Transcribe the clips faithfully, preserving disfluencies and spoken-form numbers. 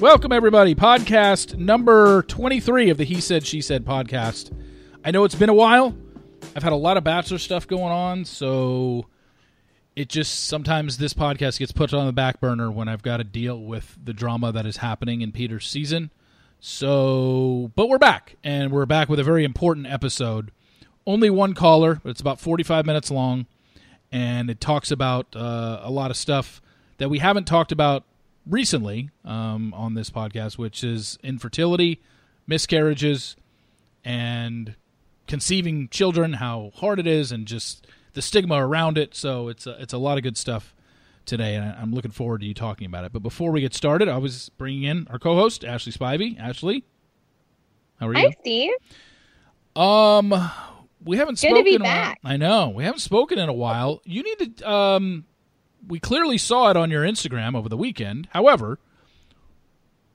Welcome, everybody. Podcast number twenty-three of the He Said, She Said podcast. I know it's been a while. I've had a lot of Bachelor stuff going on, so it just sometimes this podcast gets put on the back burner when I've got to deal with the drama that is happening in Peter's season. So, but we're back, and we're back with a very important episode. Only one caller, but it's about forty-five minutes long, and it talks about uh, a lot of stuff that we haven't talked about recently um, on this podcast, which is infertility, miscarriages, and conceiving children, how hard it is, and just the stigma around it. So it's a, it's a lot of good stuff today, and I'm looking forward to you talking about it. But before we get started, I was bringing in our co-host, Ashley Spivey. Ashley, how are you? Hi, Steve. Um, we haven't good spoken. Good to be back. I know we haven't spoken in a while. You need to. Um, we clearly saw it on your Instagram over the weekend. However,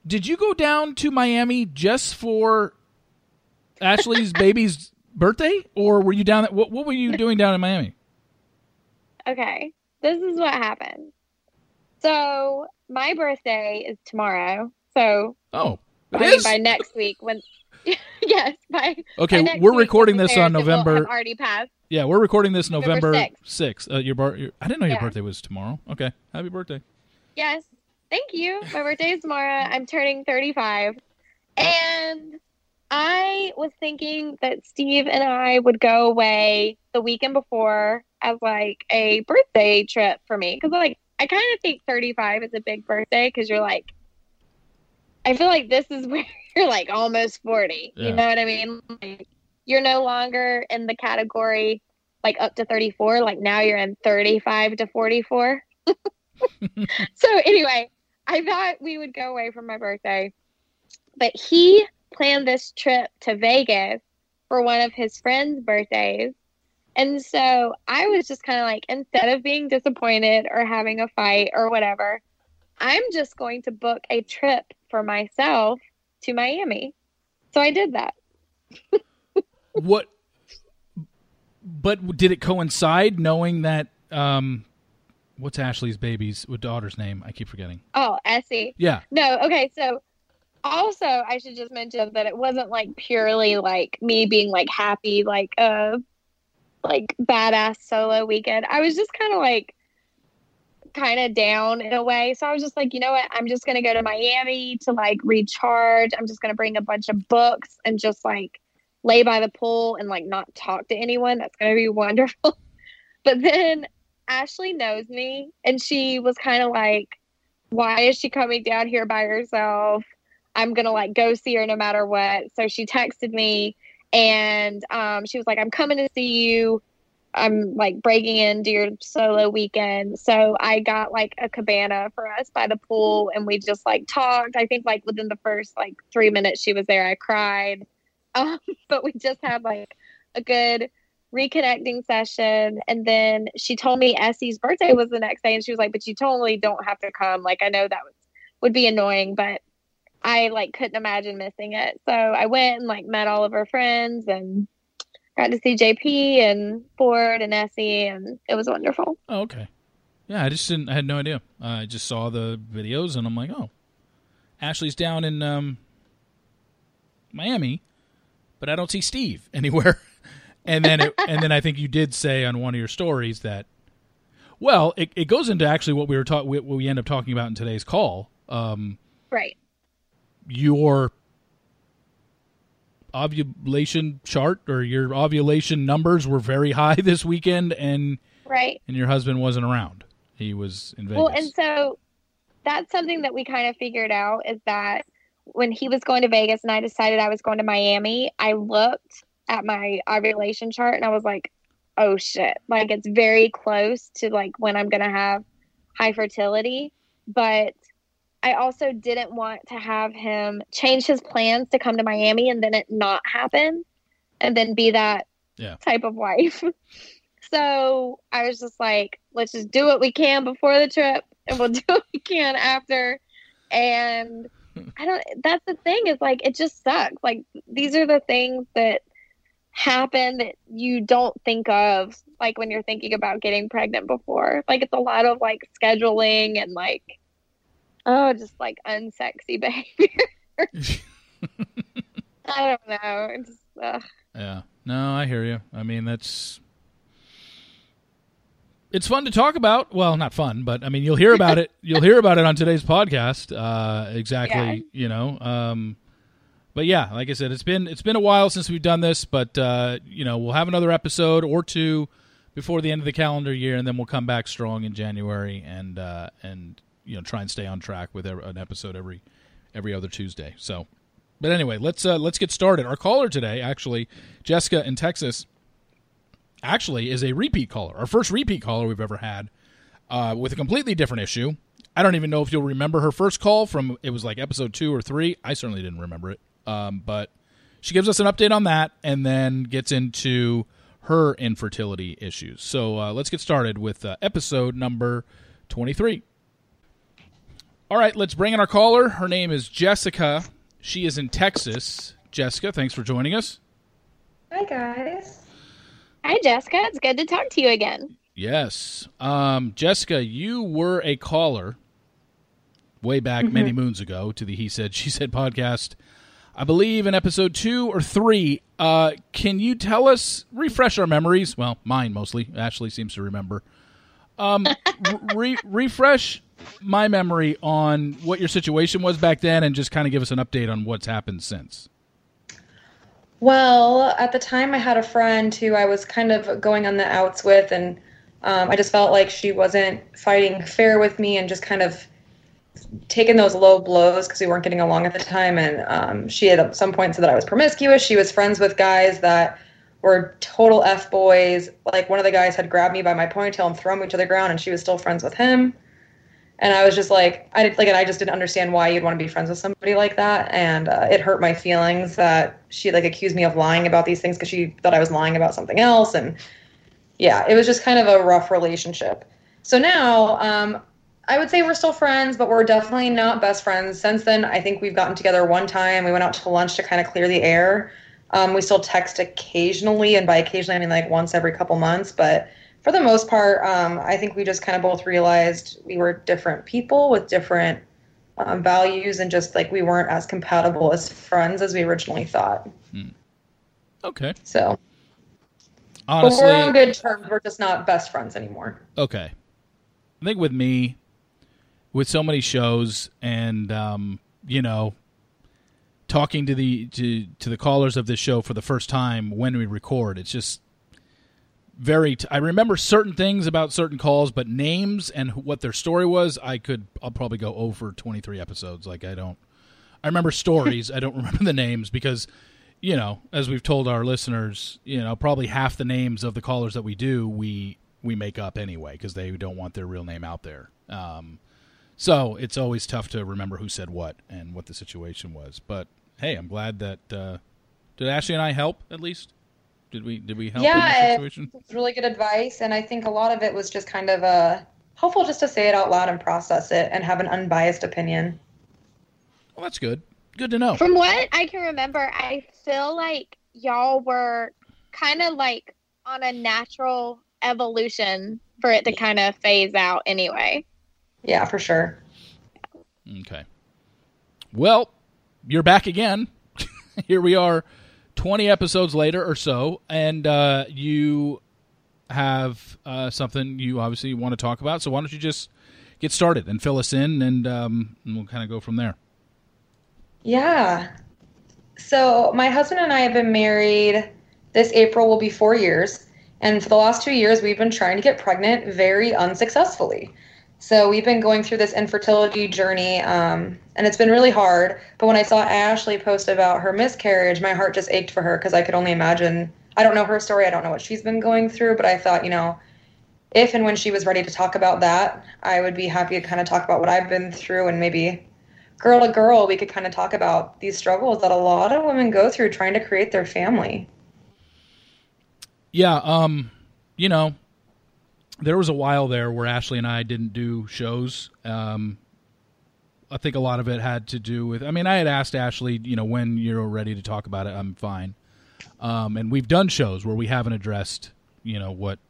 did you go down to Miami just for Ashley's baby's birthday, or were you down? That, what What were you doing down in Miami? Okay. This is what happened. So my birthday is tomorrow. So oh, it I mean, is? by next week when yes, by okay, by we're recording this on November. I've already passed. Yeah, we're recording this November sixth. Uh, your, bar- your I didn't know your yeah. birthday was tomorrow. Okay, happy birthday. Yes, thank you. My birthday is tomorrow. I'm turning thirty-five, and I was thinking that Steve and I would go away the weekend before as like a birthday trip for me, because like I kind of think thirty-five is a big birthday, because you're like, I feel like this is where you're like almost forty. Yeah. You know what I mean? Like, you're no longer in the category like up to thirty-four. Like now you're in thirty-five to forty-four. So anyway, I thought we would go away for my birthday, but he planned this trip to Vegas for one of his friend's birthdays. And so I was just kind of like, instead of being disappointed or having a fight or whatever, I'm just going to book a trip for myself to Miami. So I did that. What? But did it coincide knowing that, um, what's Ashley's baby's what daughter's name? I keep forgetting. Oh, Essie. Yeah. No. Okay. So also I should just mention that it wasn't like purely like me being like happy, like, uh, like badass solo weekend. I was just kind of like kind of down in a way. So I was just like, you know what? I'm just going to go to Miami to like recharge. I'm just going to bring a bunch of books and just like lay by the pool and like not talk to anyone. That's going to be wonderful. But then Ashley knows me, and she was kind of like, why is she coming down here by herself? I'm going to like go see her no matter what. So she texted me. And um, she was like, I'm coming to see you. I'm like breaking into your solo weekend. So I got like a cabana for us by the pool, and we just like talked. I think like within the first like three minutes she was there, I cried. Um, but we just had like a good reconnecting session. And then she told me Essie's birthday was the next day. And she was like, but you totally don't have to come. Like, I know that was, would be annoying, but I like couldn't imagine missing it. So I went and like met all of her friends and got to see J P and Ford and Essie, and it was wonderful. Oh, okay. Yeah, I just didn't, I had no idea. Uh, I just saw the videos and I'm like, oh, Ashley's down in um, Miami, but I don't see Steve anywhere. And then, it, and then I think you did say on one of your stories that, well, it, it goes into actually what we were talking, what we end up talking about in today's call. Um, right. Your ovulation chart or your ovulation numbers were very high this weekend, and right, and your husband wasn't around. He was in Vegas. Well, and so that's something that we kind of figured out, is that when he was going to Vegas and I decided I was going to Miami, I looked at my ovulation chart and I was like, oh shit, like it's very close to like when I'm going to have high fertility. But I also didn't want to have him change his plans to come to Miami and then it not happen and then be that yeah. type of wife. So I was just like, let's just do what we can before the trip and we'll do what we can after. And I don't, that's the thing, is like, it just sucks. Like, these are the things that happen that you don't think of, like when you're thinking about getting pregnant before. Like, it's a lot of like scheduling and like, oh, just like unsexy behavior. I don't know. It's, uh... Yeah. No, I hear you. I mean, that's... It's fun to talk about. Well, not fun, but I mean, you'll hear about it. You'll hear about it on today's podcast. Uh, exactly. Yeah. You know, um, but yeah, like I said, it's been, it's been a while since we've done this, but uh, you know, we'll have another episode or two before the end of the calendar year. And then we'll come back strong in January and, uh, and, you know, try and stay on track with an episode every, every other Tuesday. So, but anyway, let's, uh, let's get started. Our caller today, actually, Jessica in Texas, actually is a repeat caller, our first repeat caller we've ever had, uh, with a completely different issue. I don't even know if you'll remember her first call from, it was like episode two or three. I certainly didn't remember it. Um, but she gives us an update on that and then gets into her infertility issues. So uh, let's get started with uh, episode number twenty-three. All right, let's bring in our caller. Her name is Jessica. She is in Texas. Jessica, thanks for joining us. Hi, guys. Hi, Jessica. It's good to talk to you again. Yes. Um, Jessica, you were a caller way back mm-hmm. many moons ago to the He Said, She Said podcast, I believe in episode two or three. Uh, can you tell us, refresh our memories? Well, mine mostly. Ashley seems to remember. Um, re- refresh my memory on what your situation was back then and just kind of give us an update on what's happened since. Well, at the time I had a friend who I was kind of going on the outs with, and um, I just felt like she wasn't fighting fair with me and just kind of taking those low blows because we weren't getting along at the time. And um, she had at some point said that I was promiscuous. She was friends with guys that were total F-boys. Like one of the guys had grabbed me by my ponytail and thrown me to the ground, and she was still friends with him. And I was just like, I did, like, and I just didn't understand why you'd want to be friends with somebody like that. And uh, it hurt my feelings that she like accused me of lying about these things because she thought I was lying about something else. And yeah, it was just kind of a rough relationship. So now um, I would say we're still friends, but we're definitely not best friends. Since then, I think we've gotten together one time. We went out to lunch to kind of clear the air. Um, we still text occasionally. And by occasionally, I mean like once every couple months, but for the most part, um, I think we just kind of both realized we were different people with different um, values and just like we weren't as compatible as friends as we originally thought. Hmm. Okay. So, honestly, but we're on good terms. We're just not best friends anymore. Okay. I think with me, with so many shows and, um, you know, talking to the to, to the callers of this show for the first time when we record, it's just Very, t- I remember certain things about certain calls, but names and what their story was, I could, I'll probably go over twenty-three episodes. Like I don't, I remember stories. I don't remember the names because, you know, as we've told our listeners, you know, probably half the names of the callers that we do, we, we make up anyway, because they don't want their real name out there. Um, so it's always tough to remember who said what and what the situation was, but hey, I'm glad that, uh, did Ashley and I help at least? Did we did we help yeah, in this situation? Yeah, it was really good advice, and I think a lot of it was just kind of uh, helpful just to say it out loud and process it and have an unbiased opinion. Well, that's good. Good to know. From what I can remember, I feel like y'all were kind of like on a natural evolution for it to kind of phase out anyway. Yeah, for sure. Okay. Well, you're back again. Here we are. twenty episodes later or so, and uh, you have uh, something you obviously want to talk about, so why don't you just get started and fill us in, and, um, and we'll kind of go from there. Yeah. So my husband and I have been married. This April will be four years, and for the last two years, we've been trying to get pregnant very unsuccessfully. So we've been going through this infertility journey, um, and it's been really hard. But when I saw Ashley post about her miscarriage, my heart just ached for her because I could only imagine. I don't know her story. I don't know what she's been going through. But I thought, you know, if and when she was ready to talk about that, I would be happy to kind of talk about what I've been through. And maybe girl to girl, we could kind of talk about these struggles that a lot of women go through trying to create their family. Yeah, um, you know. There was a while there where Ashley and I didn't do shows. Um, I think a lot of it had to do with, I mean, I had asked Ashley, you know, when you're ready to talk about it, I'm fine. Um, and we've done shows where we haven't addressed, you know, what,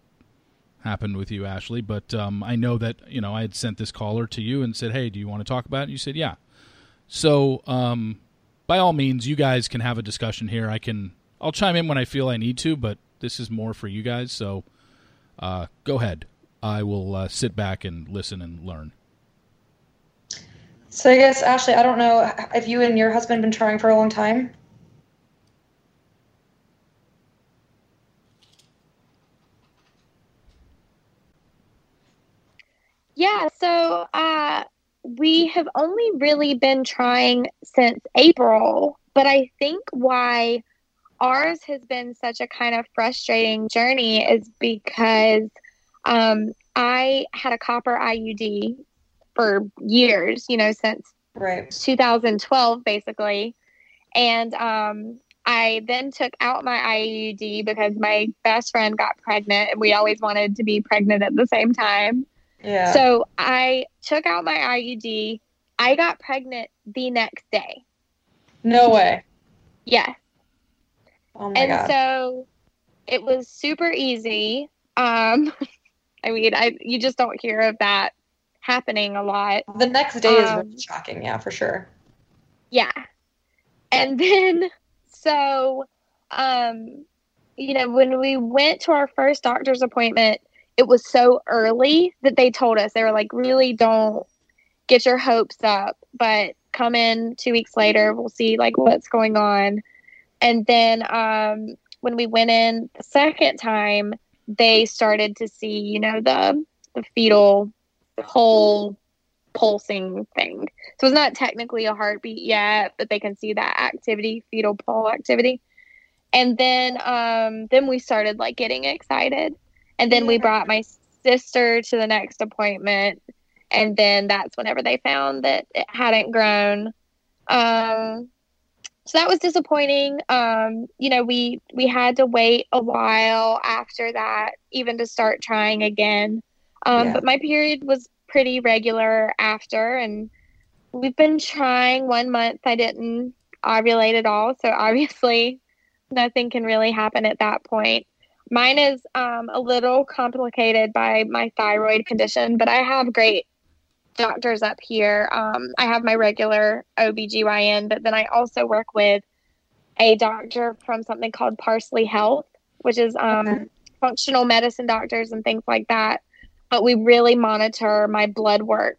happened with you, Ashley, but um, I know that, you know, I had sent this caller to you and said, hey, do you want to talk about it? And you said, yeah. So um, by all means, you guys can have a discussion here. I can, I'll chime in when I feel I need to, but this is more for you guys. So uh, go ahead. I will uh, sit back and listen and learn. So I guess, Ashley, I don't know, have you and your husband been trying for a long time? Yeah, so uh, we have only really been trying since April, but I think why ours has been such a kind of frustrating journey is because um, I had a copper I U D for years, you know, since right. two thousand twelve, basically. And um, I then took out my I U D because my best friend got pregnant and we always wanted to be pregnant at the same time. Yeah. So I took out my I U D. I got pregnant the next day. No way. Yes. Oh my and God. So it was super easy. Um, I mean, I you just don't hear of that happening a lot. The next day um, is really shocking, yeah, for sure. Yeah. And then, so, um, you know, when we went to our first doctor's appointment, it was so early that they told us, they were like, really don't get your hopes up, but come in two weeks later, we'll see like what's going on. And then um, when we went in the second time, they started to see, you know, the, the fetal whole pulsing thing. So it's not technically a heartbeat yet, but they can see that activity, fetal pulse activity. And then, um, then we started like getting excited. And then we brought my sister to the next appointment. And then that's whenever they found that it hadn't grown. Um, so that was disappointing. Um, you know, we, we had to wait a while after that, even to start trying again. Um, yeah. But my period was pretty regular after, and we've been trying. One month I didn't ovulate at all, so obviously nothing can really happen at that point. Mine is um, a little complicated by my thyroid condition, but I have great doctors up here. Um, I have my regular O B G Y N, but then I also work with a doctor from something called Parsley Health, which is um, okay. functional medicine doctors and things like that. But we really monitor my blood work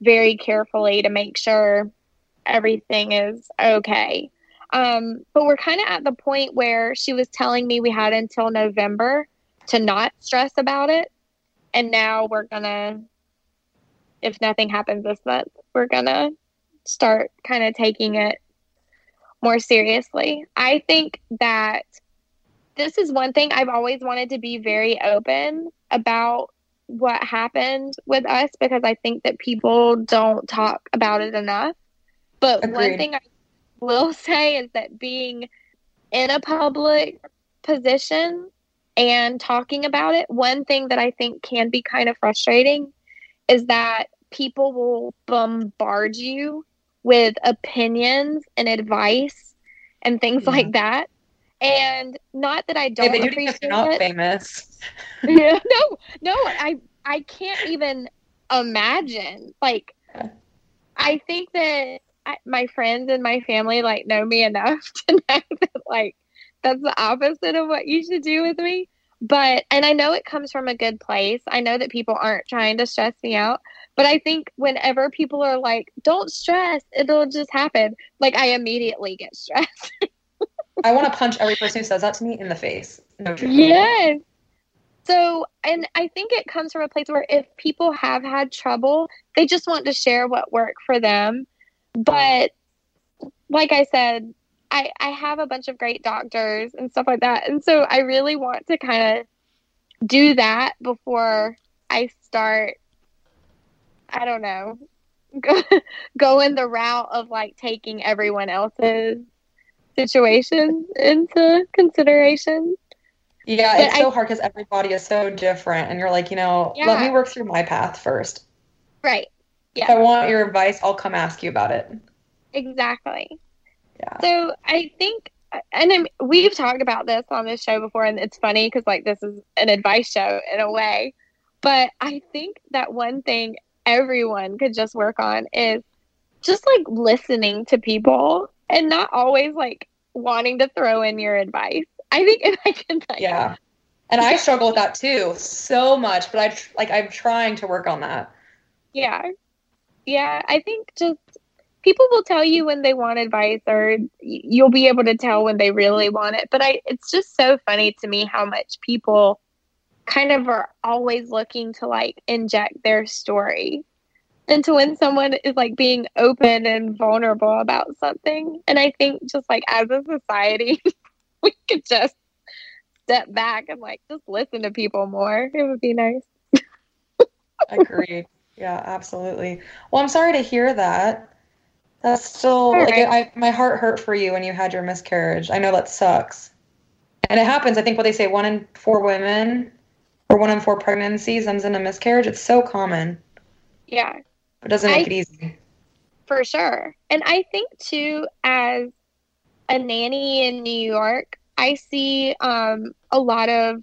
very carefully to make sure everything is okay. Um, but we're kind of at the point where she was telling me we had until November to not stress about it. And now we're going to, if nothing happens this month, we're going to start kind of taking it more seriously. I think that this is one thing I've always wanted to be very open about what happened with us, because I think that people don't talk about it enough. But Agreed. One thing I will say is that being in a public position and talking about it, one thing that I think can be kind of frustrating is that people will bombard you with opinions and advice and things yeah. like that. And not that I don't yeah, appreciate it. Not famous. yeah, no, no, I I can't even imagine. Like, yeah. I think that I, my friends and my family like know me enough to know that like that's the opposite of what you should do with me. But and I know it comes from a good place. I know that people aren't trying to stress me out. But I think whenever people are like, "Don't stress, it'll just happen," like I immediately get stressed. I want to punch every person who says that to me in the face. No truth. Yes. So, and I think it comes from a place where if people have had trouble, they just want to share what worked for them. But like I said, I, I have a bunch of great doctors and stuff like that. And so I really want to kind of do that before I start, I don't know, going the route of like taking everyone else's situation into consideration. Yeah, it's but so I, hard because everybody is so different, and you're like, you know, yeah. let me work through my path first. Right. Yeah. If I want your advice, I'll come ask you about it. Exactly. Yeah. So I think, and I'm, we've talked about this on this show before, and it's funny because like this is an advice show in a way, But I think that one thing everyone could just work on is just like listening to people and not always like wanting to throw in your advice. I think if I can like, yeah. And I struggle with that too so much, but I like I'm trying to work on that. Yeah. Yeah, I think just people will tell you when they want advice, or you'll be able to tell when they really want it. But I it's just so funny to me how much people kind of are always looking to like inject their story into when someone is like being open and vulnerable about something. And I think just like as a society, we could just step back and like just listen to people more. It would be nice. Agreed. Yeah, absolutely. Well, I'm sorry to hear that. That's still right. like I, my heart hurt for you when you had your miscarriage. I know that sucks. And it happens. I think what they say, one in four women or one in four pregnancies ends in a miscarriage. It's so common. Yeah. It doesn't make I, it easy. For sure. And I think too, as a nanny in New York, I see um, a lot of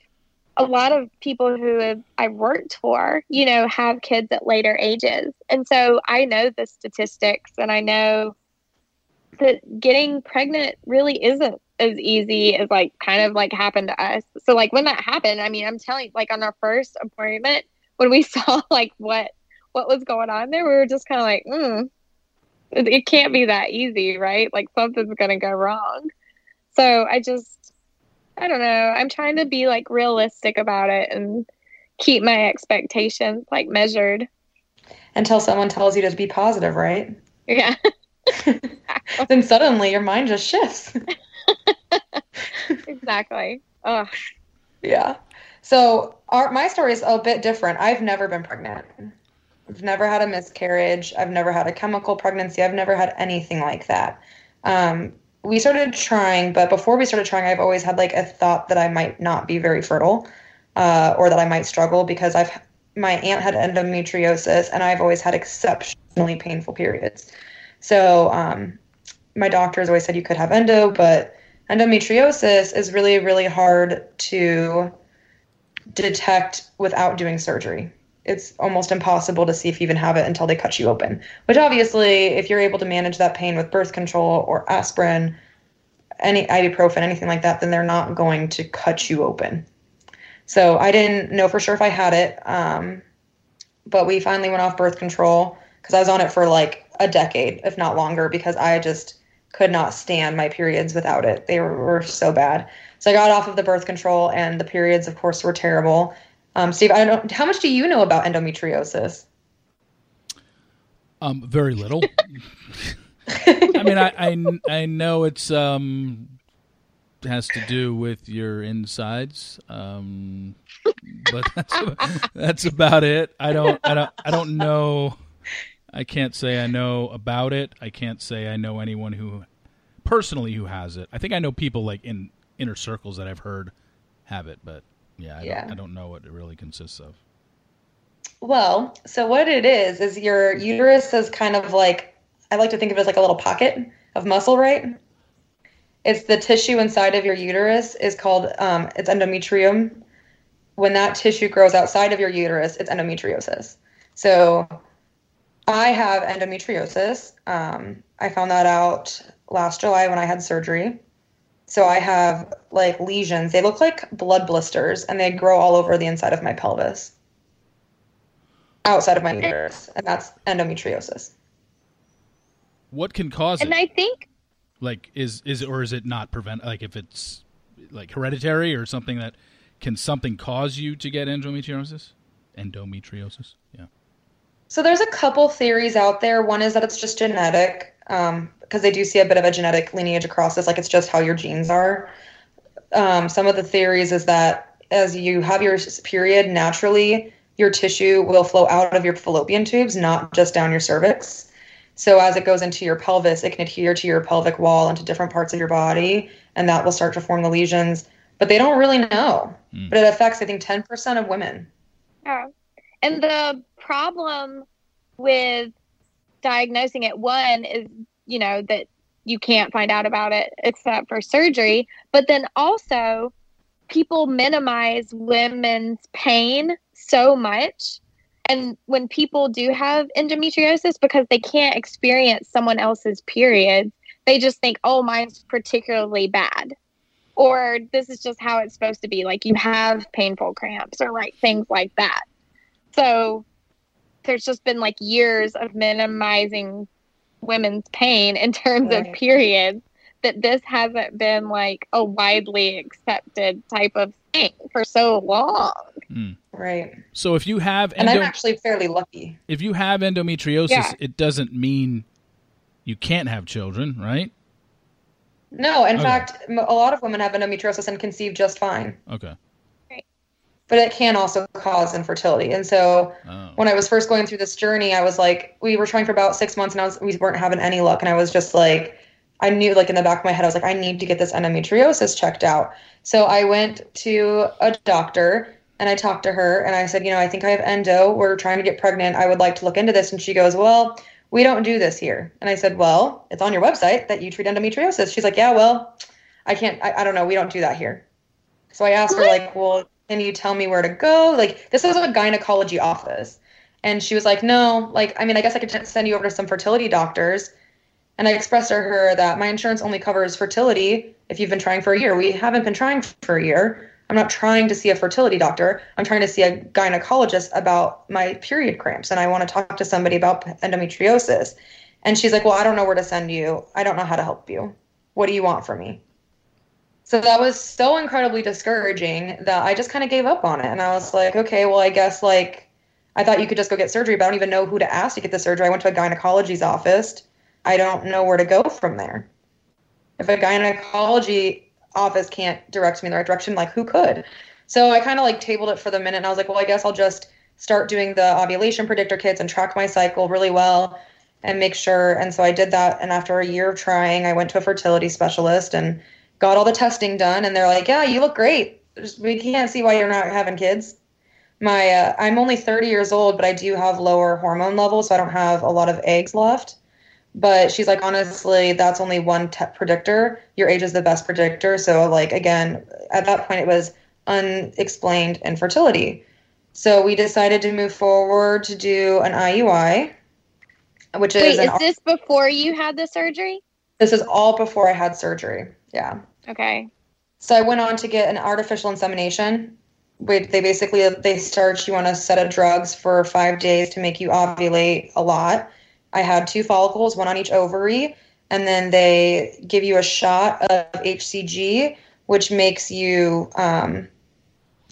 a lot of people who have, I've worked for, you know, have kids at later ages. And so I know the statistics, and I know that getting pregnant really isn't as easy as like kind of like happened to us. So like when that happened, I mean, I'm telling you, like on our first appointment, when we saw like what what was going on there, we were just kind of like, mm, it, it can't be that easy, right? Like something's going to go wrong. So I just, I don't know. I'm trying to be like realistic about it and keep my expectations like measured. Until someone tells you to be positive, right? Yeah. Then suddenly your mind just shifts. Exactly. Ugh. Yeah. So our, my story is a bit different. I've never been pregnant. I've never had a miscarriage. I've never had a chemical pregnancy. I've never had anything like that. Um, We started trying, but before we started trying, I've always had like a thought that I might not be very fertile, uh, or that I might struggle because I've my aunt had endometriosis, and I've always had exceptionally painful periods. So um, my doctors always said you could have endo, but endometriosis is really, really hard to detect without doing surgery. It's almost impossible to see if you even have it until they cut you open, which obviously if you're able to manage that pain with birth control or aspirin, any ibuprofen, anything like that, then they're not going to cut you open. So I didn't know for sure if I had it. Um, but we finally went off birth control because I was on it for like a decade, if not longer, because I just could not stand my periods without it. They were, were so bad. So I got off of the birth control, and the periods of course were terrible. Um, Steve, I don't know, how much do you know about endometriosis? Um, very little. I mean, I, I, I know it's um has to do with your insides, um, but that's that's about it. I don't, I don't, I don't know. I can't say I know about it. I can't say I know anyone who personally who has it. I think I know people like in inner circles that I've heard have it, but. Yeah, I, yeah. Don't, I don't know what it really consists of. Well, so what it is, is your uterus is kind of like, I like to think of it as like a little pocket of muscle, right? It's the tissue inside of your uterus is called, um, it's endometrium. When that tissue grows outside of your uterus, it's endometriosis. So I have endometriosis. Um, I found that out last July when I had surgery. So I have like lesions. They look like blood blisters, and they grow all over the inside of my pelvis, outside of my uterus, and that's endometriosis. What can cause and it? And I think, like, is is or is it not prevent? Like, if it's like hereditary or something, that can something cause you to get endometriosis? Endometriosis, yeah. So there's a couple theories out there. One is that it's just genetic. Um, because they do see a bit of a genetic lineage across this, like it's just how your genes are. Um, some of the theories is that as you have your period, naturally your tissue will flow out of your fallopian tubes, not just down your cervix. So as it goes into your pelvis, it can adhere to your pelvic wall and to different parts of your body, and that will start to form the lesions. But they don't really know. Mm. But it affects, I think, ten percent of women. Yeah. And the problem with diagnosing it, one, is, you know, that you can't find out about it except for surgery. But then also people minimize women's pain so much. And when people do have endometriosis, because they can't experience someone else's periods, they just think, oh, mine's particularly bad, or this is just how it's supposed to be. Like, you have painful cramps or like things like that. So there's just been like years of minimizing women's pain in terms right. of periods, that this hasn't been like a widely accepted type of thing for so long. Mm. Right. So if you have, endo- and I'm actually fairly lucky. If you have endometriosis, yeah. it doesn't mean you can't have children, right? No. In okay. fact, a lot of women have endometriosis and conceive just fine. Okay. But it can also cause infertility. And so oh. when I was first going through this journey, I was like, we were trying for about six months and I was, we weren't having any luck. And I was just like, I knew like in the back of my head, I was like, I need to get this endometriosis checked out. So I went to a doctor and I talked to her and I said, you know, I think I have endo. We're trying to get pregnant. I would like to look into this. And she goes, well, we don't do this here. And I said, well, it's on your website that you treat endometriosis. She's like, yeah, well, I can't, I, I don't know. We don't do that here. So I asked her like, well, can you tell me where to go? Like, this was a gynecology office. And she was like, no, like, I mean, I guess I could send you over to some fertility doctors. And I expressed to her that my insurance only covers fertility if you've been trying for a year. We haven't been trying for a year. I'm not trying to see a fertility doctor. I'm trying to see a gynecologist about my period cramps. And I want to talk to somebody about endometriosis. And she's like, well, I don't know where to send you. I don't know how to help you. What do you want from me? So that was so incredibly discouraging that I just kind of gave up on it. And I was like, okay, well, I guess like I thought you could just go get surgery, but I don't even know who to ask to get the surgery. I went to a gynecology's office. I don't know where to go from there. If a gynecology office can't direct me in the right direction, like who could? So I kind of like tabled it for the minute. And I was like, well, I guess I'll just start doing the ovulation predictor kits and track my cycle really well and make sure. And so I did that. And after a year of trying, I went to a fertility specialist and got all the testing done, and they're like, yeah, you look great. Just, we can't see why you're not having kids. My, uh, I'm only thirty years old, but I do have lower hormone levels, so I don't have a lot of eggs left. But she's like, honestly, that's only one te- predictor. Your age is the best predictor. So, like, again, at that point, it was unexplained infertility. So we decided to move forward to do an I U I, which Wait, is... Wait, is this ar- before you had the surgery? This is all before I had surgery, yeah. Okay. So I went on to get an artificial insemination. Wait, they basically, they start you on a set of drugs for five days to make you ovulate a lot. I had two follicles, one on each ovary, and then they give you a shot of H C G, which makes you um,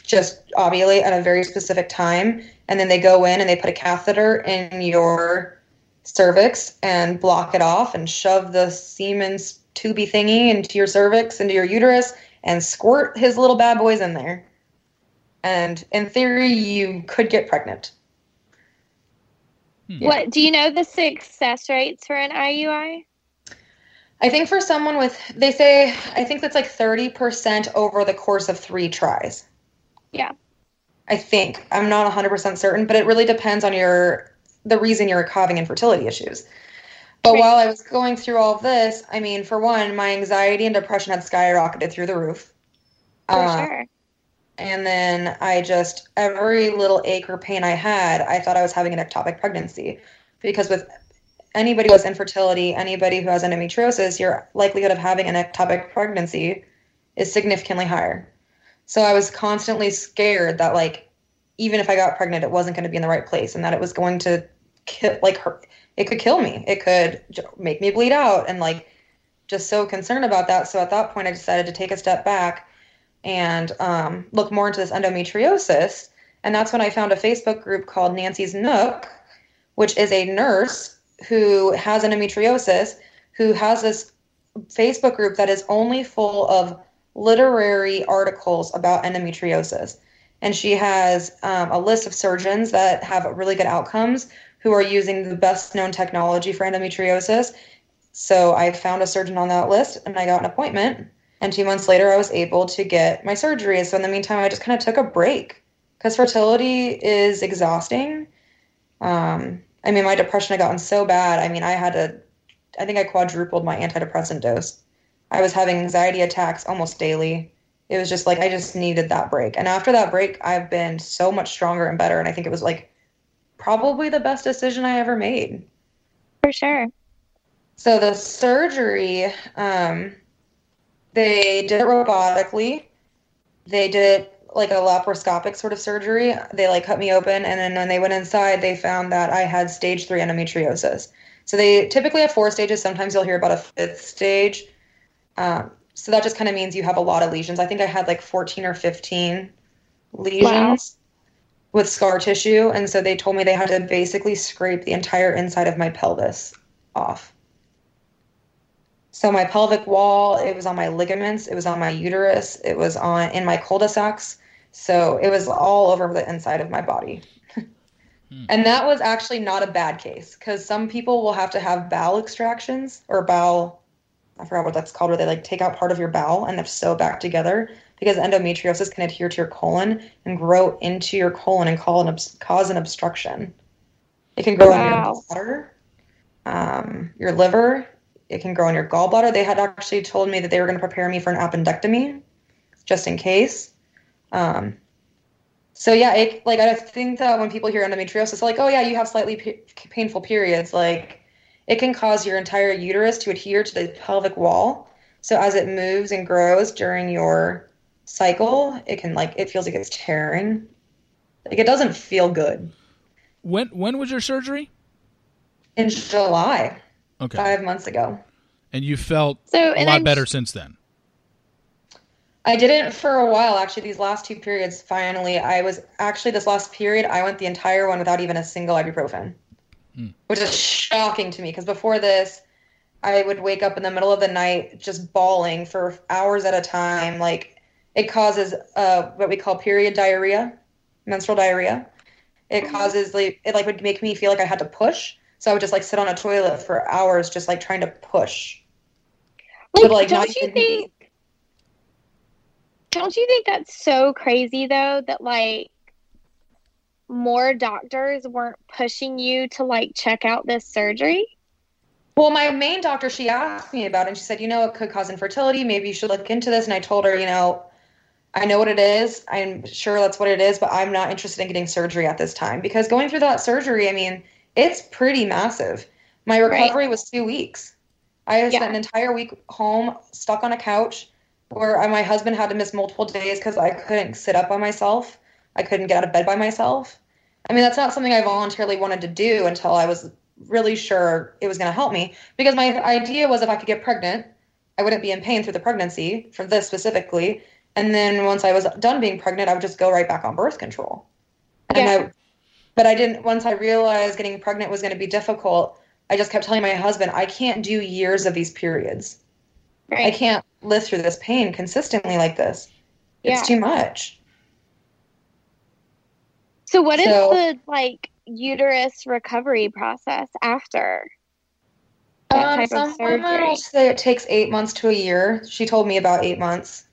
just ovulate at a very specific time. And then they go in and they put a catheter in your cervix and block it off and shove the semen tubey thingy into your cervix, into your uterus, and squirt his little bad boys in there. And in theory, you could get pregnant. Hmm. Yeah. What do you know the success rates for an I U I? I think for someone with, they say, I think that's like thirty percent over the course of three tries. Yeah. I think. I'm not one hundred percent certain, but it really depends on your the reason you're having infertility issues. But right. while I was going through all this, I mean, for one, my anxiety and depression had skyrocketed through the roof. For uh, sure. And then I just, every little ache or pain I had, I thought I was having an ectopic pregnancy. Because with anybody who has infertility, anybody who has endometriosis, your likelihood of having an ectopic pregnancy is significantly higher. So I was constantly scared that, like, even if I got pregnant, it wasn't going to be in the right place, and that it was going to kill, like, hurt. It could kill me. It could make me bleed out, and like, just so concerned about that. So at that point, I decided to take a step back and um, look more into this endometriosis. And that's when I found a Facebook group called Nancy's Nook, which is a nurse who has endometriosis, who has this Facebook group that is only full of literary articles about endometriosis. And she has um, a list of surgeons that have really good outcomes who are using the best known technology for endometriosis. So I found a surgeon on that list and I got an appointment. And two months later, I was able to get my surgery. So in the meantime, I just kind of took a break because fertility is exhausting. Um, I mean, my depression had gotten so bad. I mean, I had to, I think I quadrupled my antidepressant dose. I was having anxiety attacks almost daily. it was just like, I just needed that break. And after that break, I've been so much stronger and better. And I think it was like probably the best decision I ever made. For sure. So the surgery, um, they did it robotically. They did like a laparoscopic sort of surgery. They like cut me open. And then when they went inside, they found that I had stage three endometriosis. So they typically have four stages. Sometimes you'll hear about a fifth stage. Um, so that just kind of means you have a lot of lesions. I think I had like fourteen or fifteen lesions. Wow. With scar tissue. And so they told me they had to basically scrape the entire inside of my pelvis off. So my pelvic wall, it was on my ligaments, it was on my uterus, it was on in my cul-de-sacs. So it was all over the inside of my body. hmm. And that was actually not a bad case, because some people will have to have bowel extractions or bowel, I forgot what that's called, where they like take out part of your bowel and then sew back together, because endometriosis can adhere to your colon and grow into your colon and call an obs- cause an obstruction. It can grow wow. in your bladder, um, your liver. It can grow in your gallbladder. They had actually told me that they were going to prepare me for an appendectomy just in case. Um, so yeah, it, like I think that when people hear endometriosis, like, oh yeah, you have slightly p- painful periods. Like it can cause your entire uterus to adhere to the pelvic wall. So as it moves and grows during your cycle, it can like, it feels like it's tearing. Like it doesn't feel good. When, when was your surgery? In July. Okay. Five months ago. And you felt so, a lot I'm, better since then? I didn't for a while, actually. These last two periods, finally, I was actually this last period, I went the entire one without even a single ibuprofen, mm. which is shocking to me, because before this, I would wake up in the middle of the night just bawling for hours at a time. Like, it causes uh, what we call period diarrhea, menstrual diarrhea. It causes, like, it like would make me feel like I had to push. So I would just like sit on a toilet for hours, just like trying to push. Like, but, like don't not you think? Me. Don't you think that's so crazy though? That like more doctors weren't pushing you to like check out this surgery. Well, my main doctor, she asked me about it, and she said, you know, it could cause infertility. Maybe you should look into this. And I told her, you know, I know what it is. I'm sure that's what it is, but I'm not interested in getting surgery at this time, because going through that surgery, I mean, it's pretty massive. My recovery right. was two weeks. I yeah. spent an entire week home, stuck on a couch, where my husband had to miss multiple days because I couldn't sit up by myself. I couldn't get out of bed by myself. I mean, that's not something I voluntarily wanted to do until I was really sure it was going to help me. Because my idea was if I could get pregnant, I wouldn't be in pain through the pregnancy, for this specifically. And then once I was done being pregnant, I would just go right back on birth control. And yeah. I But I didn't, once I realized getting pregnant was going to be difficult, I just kept telling my husband, I can't do years of these periods. Right. I can't live through this pain consistently like this. Yeah. It's too much. So what so, is the, like, uterus recovery process after that um, type of surgery? Someone will say it takes eight months to a year. She told me about eight months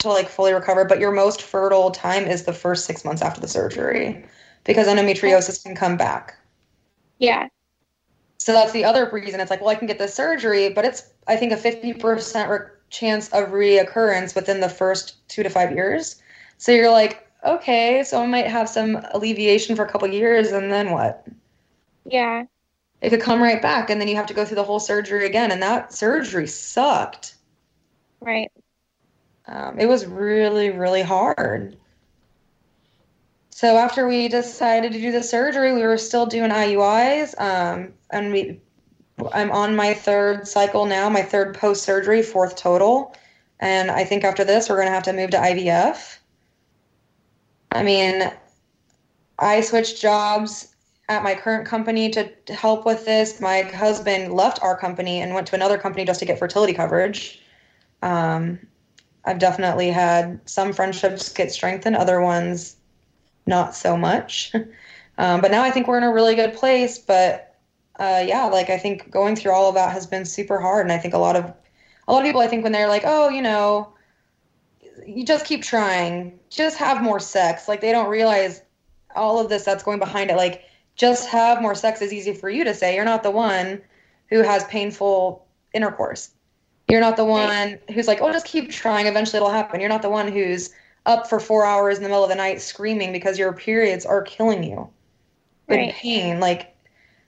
to, like, fully recover. But your most fertile time is the first six months after the surgery, because endometriosis can come back. Yeah. So that's the other reason. It's like, well, I can get this surgery, but it's, I think, a fifty percent re- chance of reoccurrence within the first two to five years. So you're like, okay, so I might have some alleviation for a couple of years, and then what? Yeah. It could come right back, and then you have to go through the whole surgery again, and that surgery sucked. Right. Um, it was really, really hard. So after we decided to do the surgery, we were still doing I U Is, um, and we, I'm on my third cycle now, my third post-surgery, fourth total, and I think after this, we're going to have to move to I V F. I mean, I switched jobs at my current company to help with this. My husband left our company and went to another company just to get fertility coverage. Um, I've definitely had some friendships get strengthened, other ones not so much. Um, but now I think we're in a really good place. But uh, yeah, like I think going through all of that has been super hard. And I think a lot of a lot of people, I think when they're like, oh, you know, you just keep trying, just have more sex. Like they don't realize all of this that's going behind it. Like just have more sex is easy for you to say. You're not the one who has painful intercourse. You're not the one who's like, oh, just keep trying. Eventually it'll happen. You're not the one who's up for four hours in the middle of the night screaming because your periods are killing you in right. pain. Like,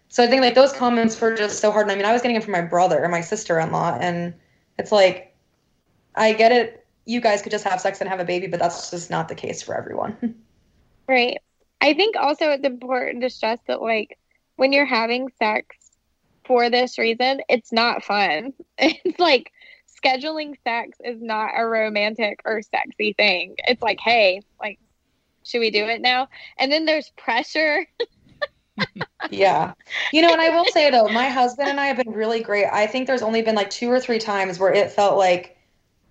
so I think like those comments were just so hard. And I mean, I was getting it from my brother and my sister-in-law, and it's like, I get it. You guys could just have sex and have a baby, but that's just not the case for everyone. Right. I think also it's important to stress that, like, when you're having sex for this reason, it's not fun. It's like scheduling sex is not a romantic or sexy thing. It's like, hey, like, should we do it now? And then there's pressure. Yeah. You know, and I will say, though, my husband and I have been really great. I think there's only been like two or three times where it felt like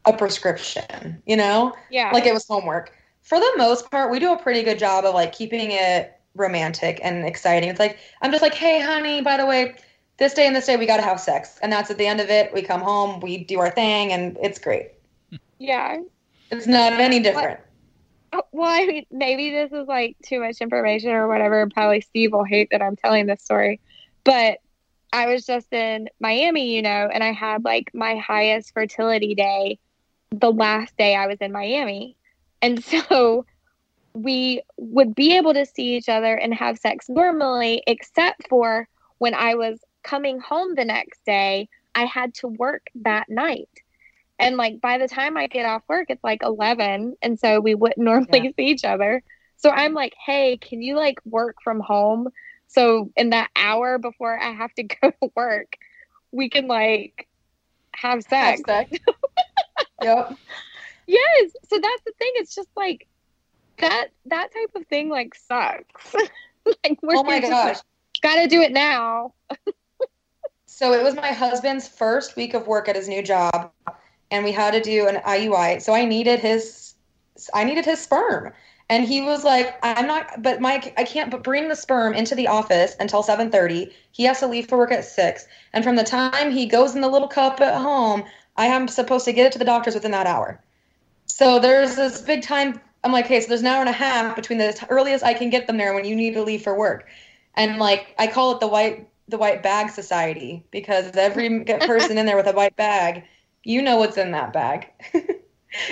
a prescription, you know? Yeah. Like it was homework. For the most part, we do a pretty good job of like keeping it romantic and exciting. It's like, I'm just like, hey, honey, by the way, this day and this day, we got to have sex. And that's at the end of it. We come home, we do our thing, and it's great. Yeah. It's not any different. Well, well, I mean, maybe this is like too much information or whatever. Probably Steve will hate that I'm telling this story. But I was just in Miami, you know, and I had like my highest fertility day the last day I was in Miami. And so we would be able to see each other and have sex normally, except for when I was coming home the next day, I had to work that night. And like, by the time I get off work, it's like eleven. And so we wouldn't normally yeah. see each other. So I'm like, hey, can you like work from home? So in that hour before I have to go to work, we can like have sex. Have sex. Yep. Yes. So that's the thing. It's just like that, that type of thing like sucks. Like, we're oh my just gosh. Like, gotta do it now. So it was my husband's first week of work at his new job, and we had to do an I U I. So I needed his, I needed his sperm. And he was like, I'm not, but Mike, I can't bring the sperm into the office until seven thirty. He has to leave for work at six. And from the time he goes in the little cup at home, I am supposed to get it to the doctors within that hour. So there's this big time. I'm like, hey, so there's an hour and a half between the earliest I can get them there when you need to leave for work. And like, I call it the white, the white bag society, because every person in there with a white bag, you know what's in that bag.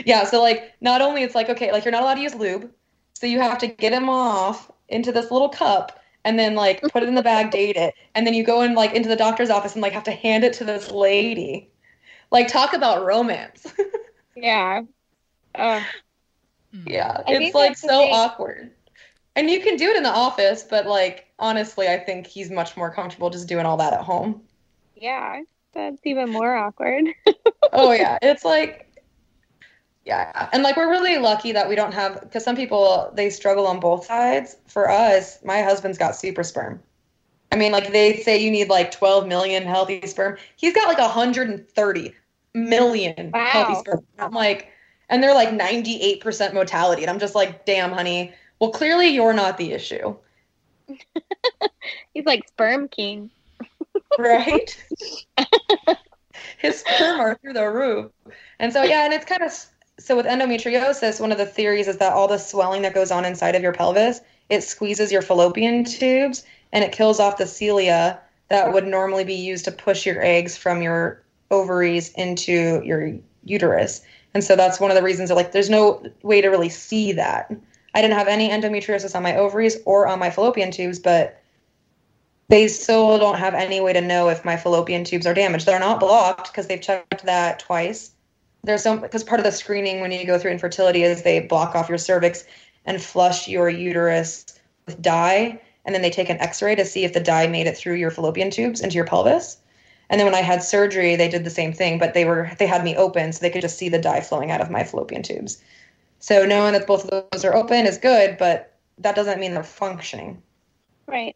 Yeah. So like, not only it's like, okay, like you're not allowed to use lube. So you have to get them off into this little cup and then like put it in the bag, date it. And then you go in like into the doctor's office and like have to hand it to this lady. Like, talk about romance. Yeah. Uh, yeah. It's like so awkward. And you can do it in the office, but like, honestly, I think he's much more comfortable just doing all that at home. Yeah, that's even more awkward. Oh, yeah. It's like, yeah. And like, we're really lucky that we don't have, because some people, they struggle on both sides. For us, my husband's got super sperm. I mean, like, they say you need like twelve million healthy sperm. He's got like one hundred thirty million wow. healthy sperm. I'm like, and they're like ninety-eight percent mortality. And I'm just like, damn, honey. Well, clearly you're not the issue. He's like sperm king. Right? His sperm are through the roof. And so, yeah, and it's kind of, so with endometriosis, one of the theories is that all the swelling that goes on inside of your pelvis, it squeezes your fallopian tubes and it kills off the cilia that would normally be used to push your eggs from your ovaries into your uterus. And so that's one of the reasons that, like, there's no way to really see that. I didn't have any endometriosis on my ovaries or on my fallopian tubes, but they still don't have any way to know if my fallopian tubes are damaged. They're not blocked because they've checked that twice. There's some, because part of the screening when you go through infertility is they block off your cervix and flush your uterus with dye, and then they take an x-ray to see if the dye made it through your fallopian tubes into your pelvis. And then when I had surgery, they did the same thing, but they were they had me open so they could just see the dye flowing out of my fallopian tubes. So knowing that both of those are open is good, but that doesn't mean they're functioning. Right.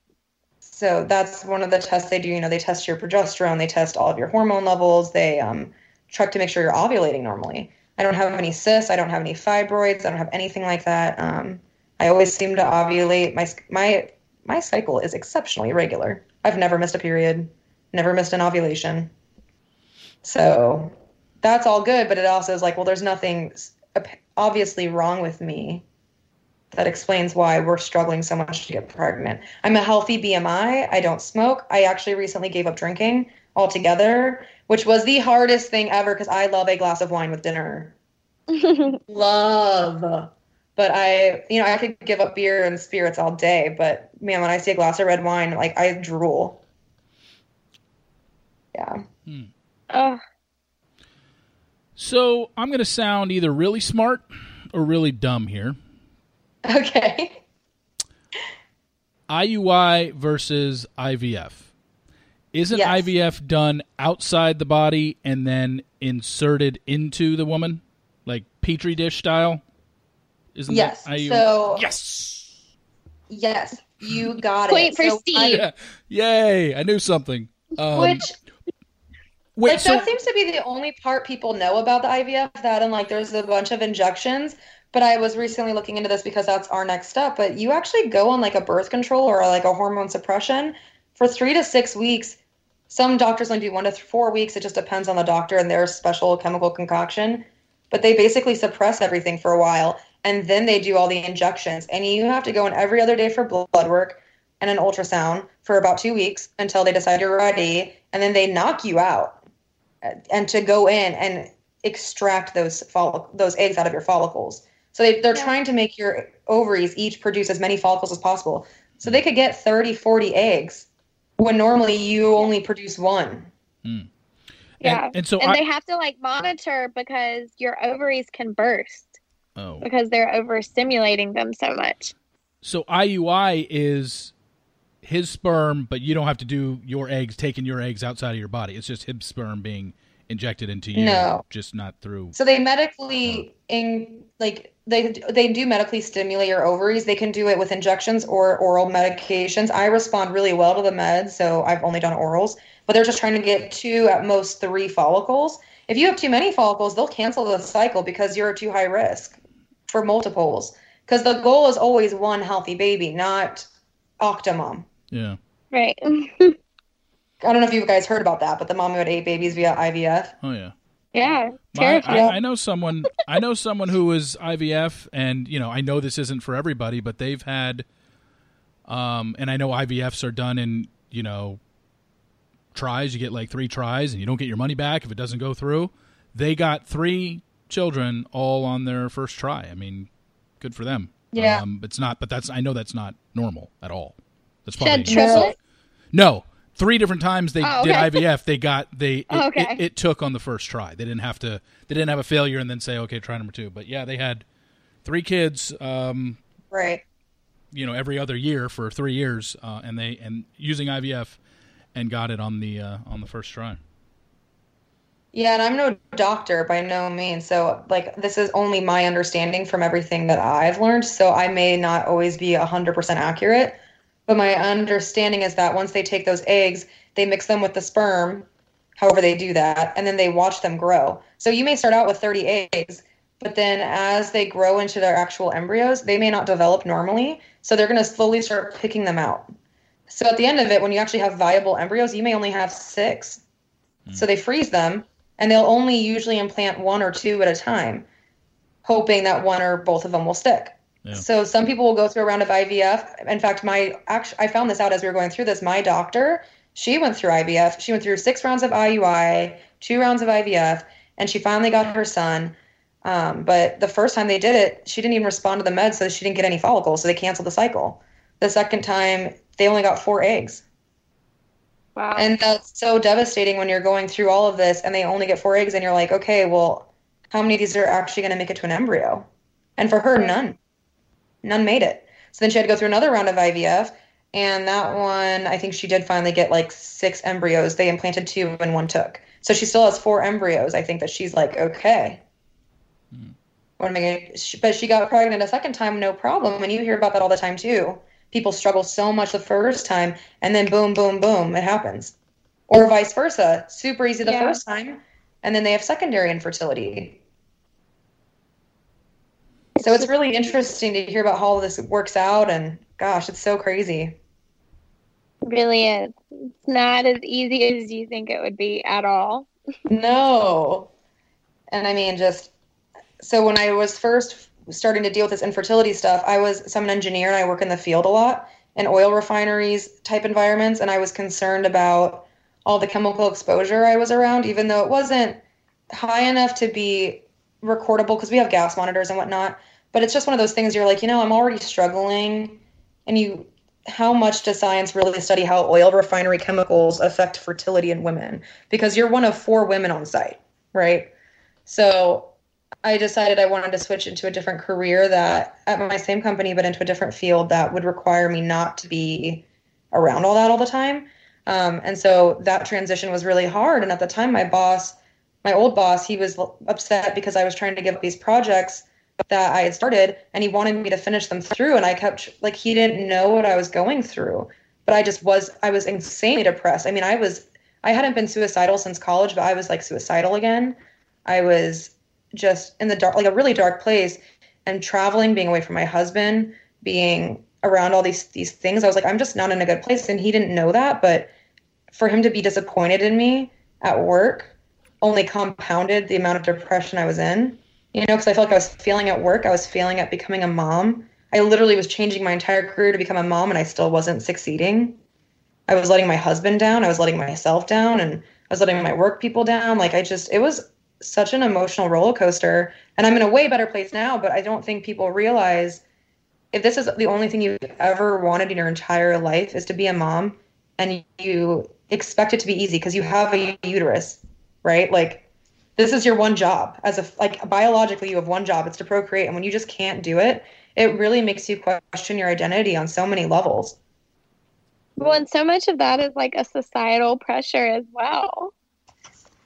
So that's one of the tests they do. You know, they test your progesterone. They test all of your hormone levels. They um, check to make sure you're ovulating normally. I don't have any cysts. I don't have any fibroids. I don't have anything like that. Um, I always seem to ovulate. My, my, my cycle is exceptionally regular. I've never missed a period, never missed an ovulation. So that's all good, but it also is like, well, there's nothing obviously wrong with me that explains why we're struggling so much to get pregnant. I'm a healthy B M I. I don't smoke. I actually recently gave up drinking. altogether, which was the hardest thing ever because I love a glass of wine with dinner. Love. But I, you know, I could give up beer and spirits all day. But, man, when I see a glass of red wine, like, I drool. Yeah. Hmm. Uh. So I'm going to sound either really smart or really dumb here. Okay. I U I versus I V F. Isn't yes. I V F done outside the body and then inserted into the woman? Like Petri dish style? Isn't yes. that I U I? So, yes. Yes. You got Point it. Point for so Steve. I, yay. I knew something. Um, Which, wait, like, so, that seems to be the only part people know about the I V F, that and like there's a bunch of injections. But I was recently looking into this because that's our next step. But you actually go on like a birth control or like a hormone suppression for three to six weeks. Some doctors only do one to four weeks. It just depends on the doctor and their special chemical concoction. But they basically suppress everything for a while. And then they do all the injections. And you have to go in every other day for blood work and an ultrasound for about two weeks until they decide you're ready. And then they knock you out and to go in and extract those follic- those eggs out of your follicles. So they, they're yeah. trying to make your ovaries each produce as many follicles as possible. So they could get thirty, forty eggs when normally you only produce one. Mm. Yeah. And, and, so and I, they have to like monitor because your ovaries can burst oh. because they're overstimulating them so much. So I U I is his sperm, but you don't have to do your eggs, taking your eggs outside of your body. It's just his sperm being injected into you, no. just not through. So they medically, uh, in, like they they do medically stimulate your ovaries. They can do it with injections or oral medications. I respond really well to the meds, so I've only done orals. But they're just trying to get two, at most three follicles. If you have too many follicles, they'll cancel the cycle because you're too high risk for multiples. Because the goal is always one healthy baby, not octomom. Yeah. Right. I don't know if you guys heard about that, but the mom who had eight babies via I V F. Oh yeah. Yeah. My, I, I know someone. I know someone who was I V F, and you know, I know this isn't for everybody, but they've had, um, and I know I V Fs are done in, you know, tries. You get like three tries, and you don't get your money back if it doesn't go through. They got three children all on their first try. I mean, good for them. Yeah. Um, it's not, but that's. I know that's not normal at all. That's probably triplet. No. Three different times they oh, okay. did I V F, they got they it, oh, okay. it, it took on the first try. They didn't have to they didn't have a failure and then say, okay, try number two. But yeah, they had three kids, um, right? You know, every other year for three years, uh, and they and using I V F and got it on the uh, on the first try. Yeah, and I'm no doctor by no means, so like this is only my understanding from everything that I've learned. So I may not always be a hundred percent accurate. But my understanding is that once they take those eggs, they mix them with the sperm, however they do that, and then they watch them grow. So you may start out with thirty eggs, but then as they grow into their actual embryos, they may not develop normally. So they're going to slowly start picking them out. So at the end of it, when you actually have viable embryos, you may only have six. Mm. So they freeze them, and they'll only usually implant one or two at a time, hoping that one or both of them will stick. Yeah. So some people will go through a round of I V F. In fact, my actually, I found this out as we were going through this. My doctor, she went through I V F. She went through six rounds of I U I, two rounds of I V F, and she finally got her son. Um, but the first time they did it, she didn't even respond to the meds, so she didn't get any follicles, so they canceled the cycle. The second time, they only got four eggs. Wow. And that's so devastating when you're going through all of this, and they only get four eggs, and you're like, okay, well, how many of these are actually going to make it to an embryo? And for her, none. None made it. So then she had to go through another round of I V F, and that one, I think she did finally get like six embryos. They implanted two and one took. So she still has four embryos, I think, that she's like, okay. Mm. What am I gonna, but she got pregnant a second time, no problem. And you hear about that all the time too. People struggle so much the first time, and then boom, boom, boom, it happens. Or vice versa. Super easy the yeah. first time, and then they have secondary infertility. So it's really interesting to hear about how all this works out, and gosh, it's so crazy. It really is. It's not as easy as you think it would be at all. No. And I mean, just, so when I was first starting to deal with this infertility stuff, I was, so I'm an engineer and I work in the field a lot, in oil refineries type environments, and I was concerned about all the chemical exposure I was around, even though it wasn't high enough to be recordable because we have gas monitors and whatnot. But it's just one of those things you're like, you know, I'm already struggling. And you, how much does science really study how oil refinery chemicals affect fertility in women? Because you're one of four women on site, right? So I decided I wanted to switch into a different career that at my same company, but into a different field that would require me not to be around all that all the time. Um, and so that transition was really hard. And at the time, my boss, my old boss, he was upset because I was trying to give up these projects that I had started, and he wanted me to finish them through. And I kept, like, he didn't know what I was going through, but I just was, I was insanely depressed. I mean, I was, I hadn't been suicidal since college, but I was like suicidal again. I was just in the dark, like a really dark place, and traveling, being away from my husband, being around all these, these things. I was like, I'm just not in a good place. And he didn't know that, but for him to be disappointed in me at work only compounded the amount of depression I was in. You know, because I felt like I was failing at work. I was failing at becoming a mom. I literally was changing my entire career to become a mom, and I still wasn't succeeding. I was letting my husband down. I was letting myself down, and I was letting my work people down. Like, I just, it was such an emotional roller coaster. And I'm in a way better place now, but I don't think people realize, if this is the only thing you've ever wanted in your entire life is to be a mom, and you expect it to be easy because you have a uterus, right? Like, this is your one job. As a, like, biologically, you have one job. It's to procreate. And when you just can't do it, it really makes you question your identity on so many levels. Well, and so much of that is like a societal pressure as well.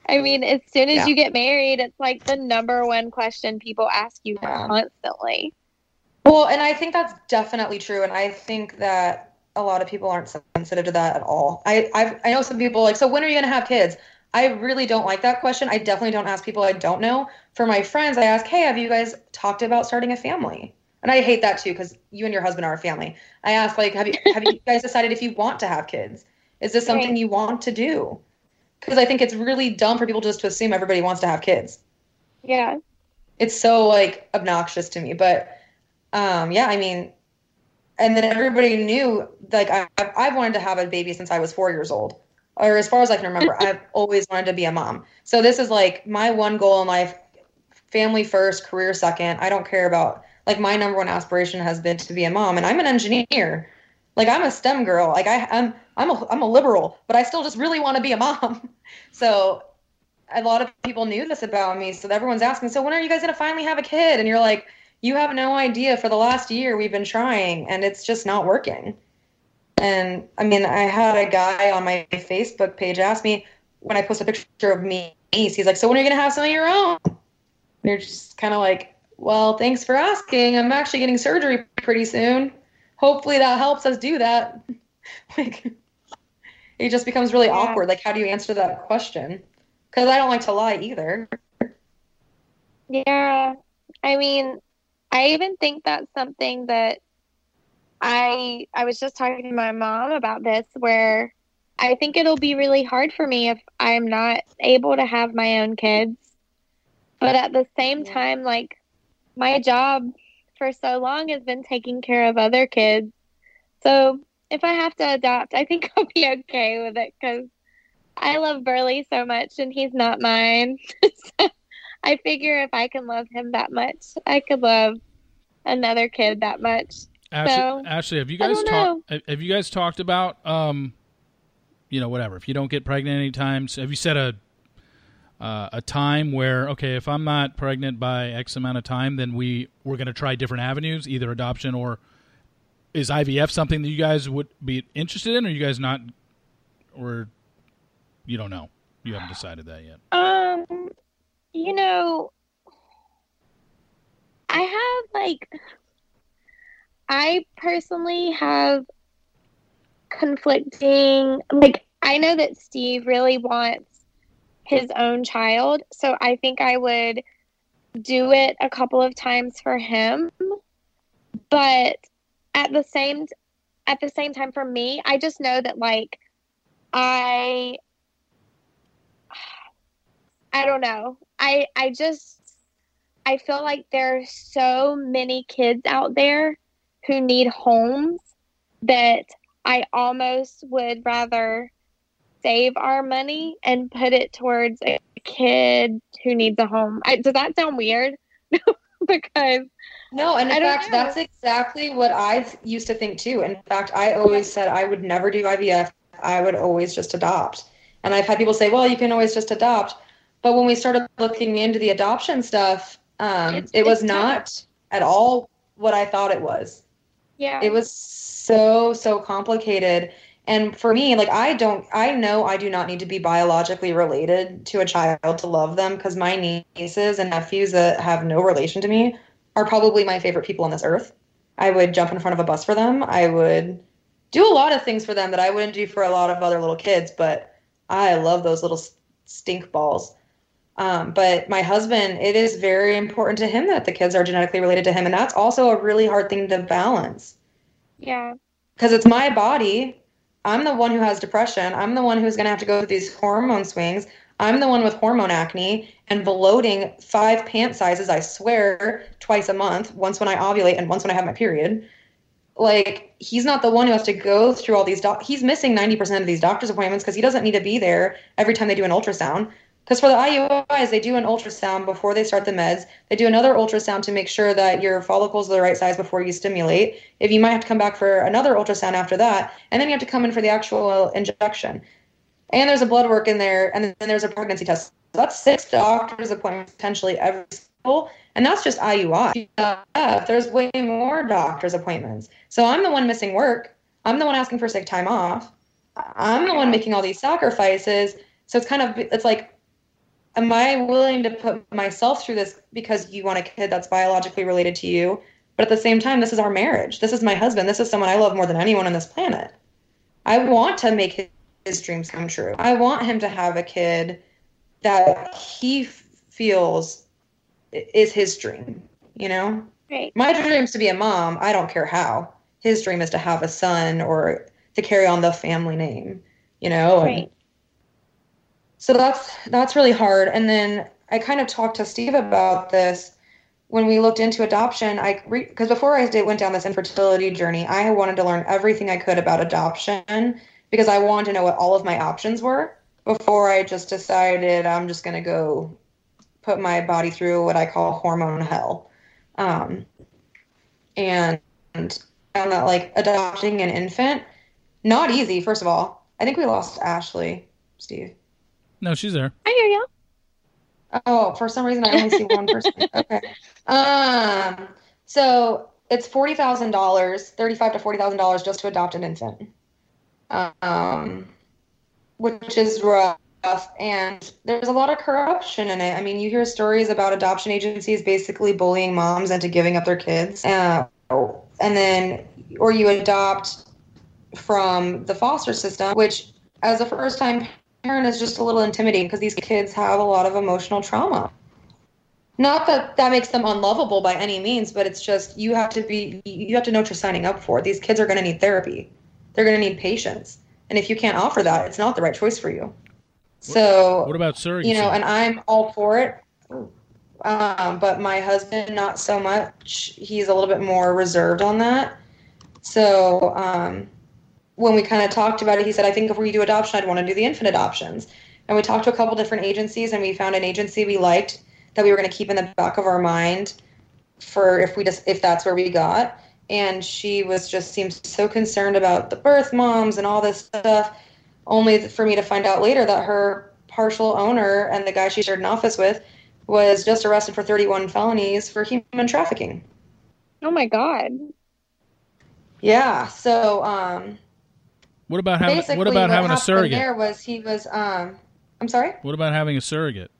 I mean, as soon as yeah. you get married, it's like the number one question people ask you yeah. constantly. Well, and I think that's definitely true. And I think that a lot of people aren't sensitive to that at all. I I've, I know some people like, so when are you going to have kids? I really don't like that question. I definitely don't ask people I don't know. For my friends, I ask, hey, have you guys talked about starting a family? And I hate that too, because you and your husband are a family. I ask, like, have you have you guys decided if you want to have kids? Is this something right. you want to do? Because I think it's really dumb for people just to assume everybody wants to have kids. Yeah. It's so, like, obnoxious to me. But, um, yeah, I mean, and then everybody knew, like, I, I've wanted to have a baby since I was four years old. Or as far as I can remember, I've always wanted to be a mom. So this is like my one goal in life, family first, career second. I don't care about, like, my number one aspiration has been to be a mom. And I'm an engineer. Like, I'm a STEM girl. Like, I, I'm I'm a, I'm a liberal, but I still just really want to be a mom. So a lot of people knew this about me. So everyone's asking, so when are you guys going to finally have a kid? And you're like, you have no idea. For the last year we've been trying, and it's just not working. And, I mean, I had a guy on my Facebook page ask me when I post a picture of me, he's like, so when are you going to have some of your own? And you're just kind of like, well, thanks for asking. I'm actually getting surgery pretty soon. Hopefully that helps us do that. Like, it just becomes really yeah. awkward. Like, how do you answer that question? Because I don't like to lie either. Yeah. I mean, I even think that's something that I I was just talking to my mom about this, where I think it'll be really hard for me if I'm not able to have my own kids. But at the same time, like, my job for so long has been taking care of other kids. So if I have to adopt, I think I'll be okay with it, because I love Burley so much and he's not mine. So I figure if I can love him that much, I could love another kid that much. Ashley, so, Ashley, have you guys talked? Have you guys talked about, um, you know, whatever? If you don't get pregnant any times, have you set a uh, a time where, okay, if I'm not pregnant by X amount of time, then we we're going to try different avenues, either adoption or is I V F something that you guys would be interested in, or you guys not, or you don't know, you haven't decided that yet? Um, you know, I have like. I personally have conflicting, like, I know that Steve really wants his own child, so I think I would do it a couple of times for him, but at the same at the same time for me, I just know that, like, I I don't know. I I just I feel like there are so many kids out there who need homes that I almost would rather save our money and put it towards a kid who needs a home. I, does that sound weird? Because no, and in fact, know. that's exactly what I used to think too. In fact, I always said I would never do I V F. I would always just adopt. And I've had people say, well, you can always just adopt. But when we started looking into the adoption stuff, um, it's, it was not tough. at all what I thought it was. Yeah. It was so, so complicated. And for me, like, I don't, I know I do not need to be biologically related to a child to love them, because my nieces and nephews that have no relation to me are probably my favorite people on this earth. I would jump in front of a bus for them. I would do a lot of things for them that I wouldn't do for a lot of other little kids, but I love those little stink balls. Um, but my husband, it is very important to him that the kids are genetically related to him. And that's also a really hard thing to balance. Yeah. Because it's my body. I'm the one who has depression. I'm the one who's going to have to go through these hormone swings. I'm the one with hormone acne and bloating five pant sizes, I swear, twice a month, once when I ovulate and once when I have my period. Like, he's not the one who has to go through all these. Do- he's missing ninety percent of these doctor's appointments because he doesn't need to be there every time they do an ultrasound. Because for the I U Is, they do an ultrasound before they start the meds. They do another ultrasound to make sure that your follicles are the right size before you stimulate. If you might have to come back for another ultrasound after that, and then you have to come in for the actual injection. And there's a blood work in there, and then there's a pregnancy test. So that's six doctor's appointments potentially every school, and that's just I U I. There's way more doctor's appointments. So I'm the one missing work. I'm the one asking for sick time off. I'm the one making all these sacrifices. So it's kind of, it's like, am I willing to put myself through this because you want a kid that's biologically related to you? But at the same time, this is our marriage. This is my husband. This is someone I love more than anyone on this planet. I want to make his, his dreams come true. I want him to have a kid that he f- feels is his dream, you know? Right. My dream is to be a mom. I don't care how. His dream is to have a son or to carry on the family name, you know? Right. And, So that's that's really hard. And then I kind of talked to Steve about this when we looked into adoption. I because re- before I did, went down this infertility journey, I wanted to learn everything I could about adoption because I wanted to know what all of my options were before I just decided I'm just going to go put my body through what I call hormone hell. Um, and found that, like, adopting an infant, not easy, first of all. I think we lost Ashley, Steve. No, she's there. I hear you. Oh, for some reason I only see one person. Okay. Um. So it's forty thousand dollars, thirty-five to forty thousand dollars, just to adopt an infant, um, which is rough. And there's a lot of corruption in it. I mean, you hear stories about adoption agencies basically bullying moms into giving up their kids, uh, and then or you adopt from the foster system, which as a first-time parent is just a little intimidating because these kids have a lot of emotional trauma. Not that that makes them unlovable by any means, but it's just you have to be you have to know what you're signing up for. These kids are going to need therapy. They're going to need patience. And if you can't offer that, it's not the right choice for you. So what about surrogacy? You know, and I'm all for it. Um, but my husband, not so much. He's a little bit more reserved on that. So, um, when we kind of talked about it, he said, I think if we do adoption, I'd want to do the infant adoptions. And we talked to a couple different agencies, and we found an agency we liked that we were going to keep in the back of our mind for if we just if that's where we got. And she was just seemed so concerned about the birth moms and all this stuff, only for me to find out later that her partial owner and the guy she shared an office with was just arrested for thirty-one felonies for human trafficking. Oh, my God. Yeah, so... um What about having? Basically, what about what having a surrogate? There was he was. Um, I'm sorry. What about having a surrogate?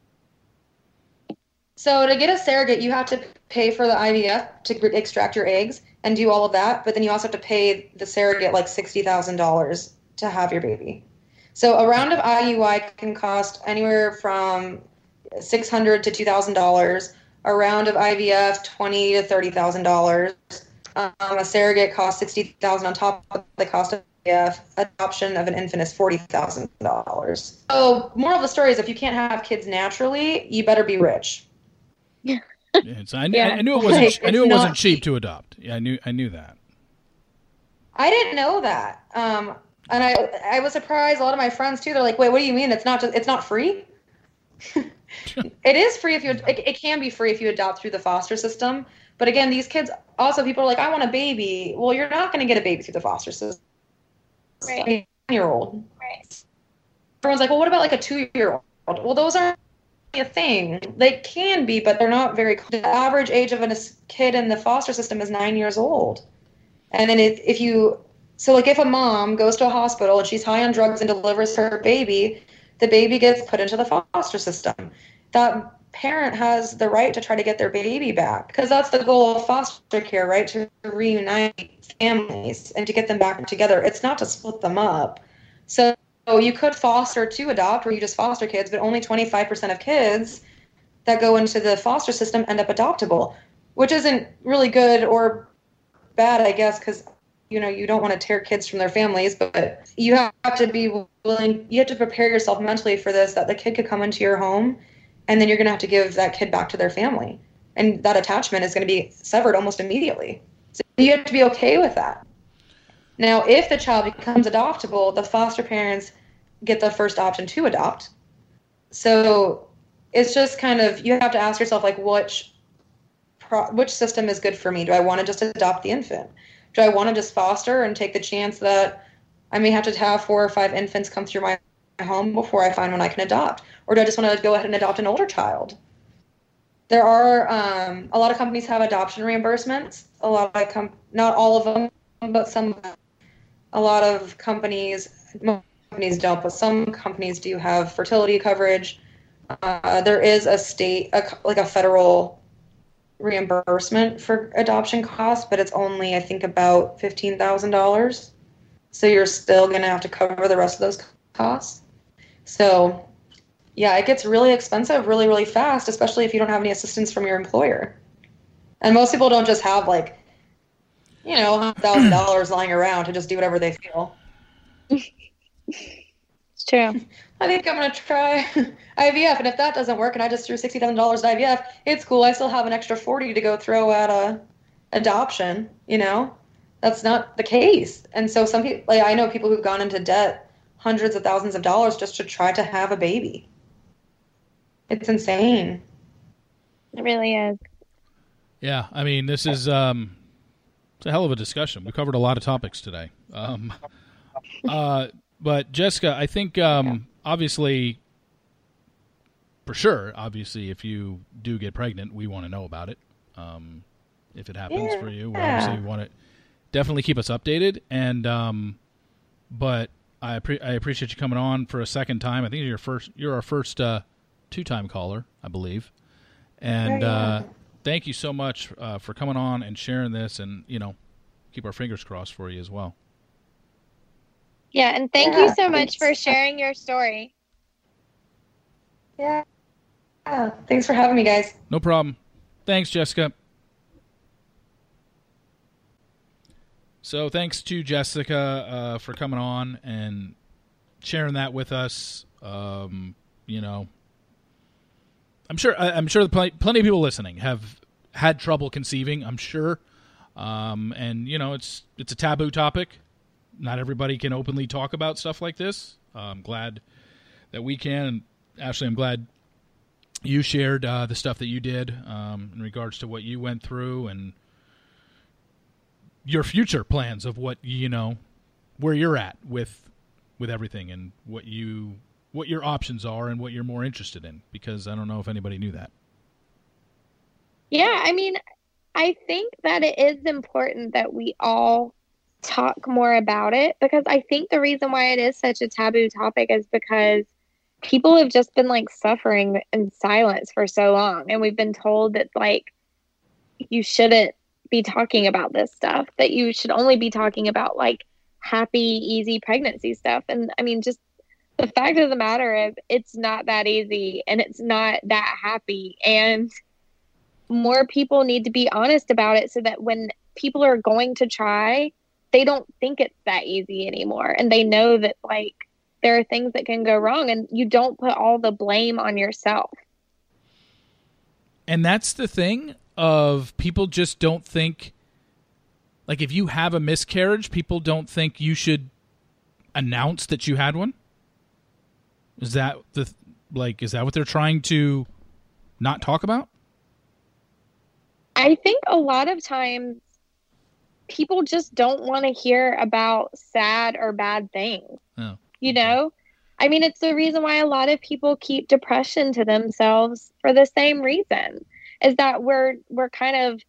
So to get a surrogate, you have to pay for the I V F to extract your eggs and do all of that, but then you also have to pay the surrogate like sixty thousand dollars to have your baby. So a round of I U I can cost anywhere from six hundred to two thousand dollars. A round of I V F twenty to thirty thousand dollars. Um, a surrogate costs sixty thousand on top of the cost of I V F. Adoption of an infant is forty thousand dollars. So, moral of the story is if you can't have kids naturally, you better be rich. Yeah. So I, knew, yeah. I knew it wasn't like, I knew it wasn't cheap to adopt. Yeah, I knew I knew that. I didn't know that. Um, And I I was surprised. A lot of my friends too. They're like, "Wait, what do you mean? It's not just, it's not free." It is free if you. It, it can be free if you adopt through the foster system. But again, these kids also, people are like, "I want a baby." Well, you're not going to get a baby through the foster system. Right. Year old. Right. Everyone's like, "Well, what about like a two-year-old?" Well, those aren't a thing. They can be, but they're not very. The average age of a kid in the foster system is nine years old. And then if if you. So, like, if a mom goes to a hospital and she's high on drugs and delivers her baby, the baby gets put into the foster system. That parent has the right to try to get their baby back, because that's the goal of foster care, right? To reunite families and to get them back together. It's not to split them up. So you could foster to adopt, or you just foster kids, but only twenty-five percent of kids that go into the foster system end up adoptable, which isn't really good or bad, I guess, because you know, you don't want to tear kids from their families, but you have to be willing, you have to prepare yourself mentally for this, that the kid could come into your home and then you're going to have to give that kid back to their family. And that attachment is going to be severed almost immediately. So you have to be okay with that. Now, if the child becomes adoptable, the foster parents get the first option to adopt. So it's just kind of, you have to ask yourself, like, which, which system is good for me? Do I want to just adopt the infant? Do I want to just foster and take the chance that I may have to have four or five infants come through my home before I find one I can adopt? Or do I just want to go ahead and adopt an older child? There are um, a lot of companies have adoption reimbursements. A lot of com- not all of them, but some. A lot of companies, most companies don't, but some companies do have fertility coverage. Uh, there is a state, a, like a federal. reimbursement for adoption costs, but it's only, I think, about fifteen thousand dollars. So you're still going to have to cover the rest of those costs. So, yeah, it gets really expensive really, really fast, especially if you don't have any assistance from your employer. And most people don't just have, like, you know, one hundred thousand dollars lying around to just do whatever they feel. It's true. I think I'm going to try I V F, and if that doesn't work and I just threw sixty thousand dollars at I V F, it's cool. I still have an extra forty to go throw at a adoption, you know? That's not the case. And so some people, like, I know people who've gone into debt hundreds of thousands of dollars just to try to have a baby. It's insane. It really is. Yeah, I mean, this is um, it's a hell of a discussion. We covered a lot of topics today. Um, uh, but, Jessica, I think... Um, yeah. Obviously, for sure, obviously, if you do get pregnant, we want to know about it. Um, if it happens yeah. for you, we obviously want to definitely keep us updated. And um, but I pre- I appreciate you coming on for a second time. I think you're your first, you're our first uh, two-time caller, I believe. And oh, yeah. uh, thank you so much uh, for coming on and sharing this, and, you know, keep our fingers crossed for you as well. Yeah, and thank yeah, you so much thanks. for sharing your story. Yeah. yeah. Thanks for having me, guys. No problem. Thanks, Jessica. So thanks to Jessica uh, for coming on and sharing that with us. Um, you know, I'm sure I'm sure pl- plenty of people listening have had trouble conceiving, I'm sure. Um, and, you know, it's it's a taboo topic. Not everybody can openly talk about stuff like this. I'm glad that we can. And Ashley, I'm glad you shared uh, the stuff that you did um, in regards to what you went through and your future plans of what, you know, where you're at with, with everything and what you, what your options are and what you're more interested in, because I don't know if anybody knew that. Yeah. I mean, I think that it is important that we all talk more about it, because I think the reason why it is such a taboo topic is because people have just been like suffering in silence for so long, and we've been told that like you shouldn't be talking about this stuff, that you should only be talking about like happy, easy pregnancy stuff. And I mean, just the fact of the matter is it's not that easy and it's not that happy, and more people need to be honest about it so that when people are going to try, they don't think it's that easy anymore. And they know that like there are things that can go wrong, and you don't put all the blame on yourself. And that's the thing of people just don't think, like if you have a miscarriage, people don't think you should announce that you had one? Is that the like? Is that what they're trying to not talk about? I think a lot of times people just don't want to hear about sad or bad things. Oh, you okay. know, I mean, it's the reason why a lot of people keep depression to themselves for the same reason. Is that we're we're kind of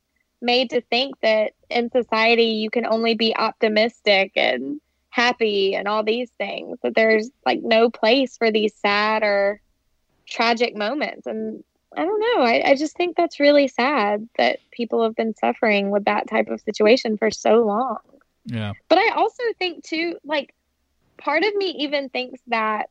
made to think that in society you can only be optimistic and happy and all these things, that there's like no place for these sad or tragic moments. And I don't know. I, I just think that's really sad that people have been suffering with that type of situation for so long. Yeah. But I also think too, like part of me even thinks that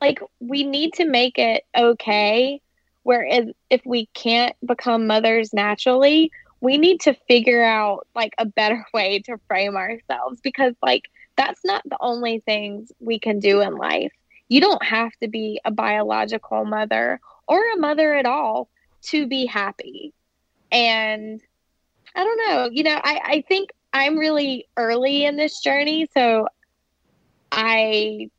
like we need to make it okay. Whereas if we can't become mothers naturally, we need to figure out like a better way to frame ourselves, because like that's not the only things we can do in life. You don't have to be a biological mother or a mother at all to be happy. And I don't know, you know, I, I think I'm really early in this journey. So I,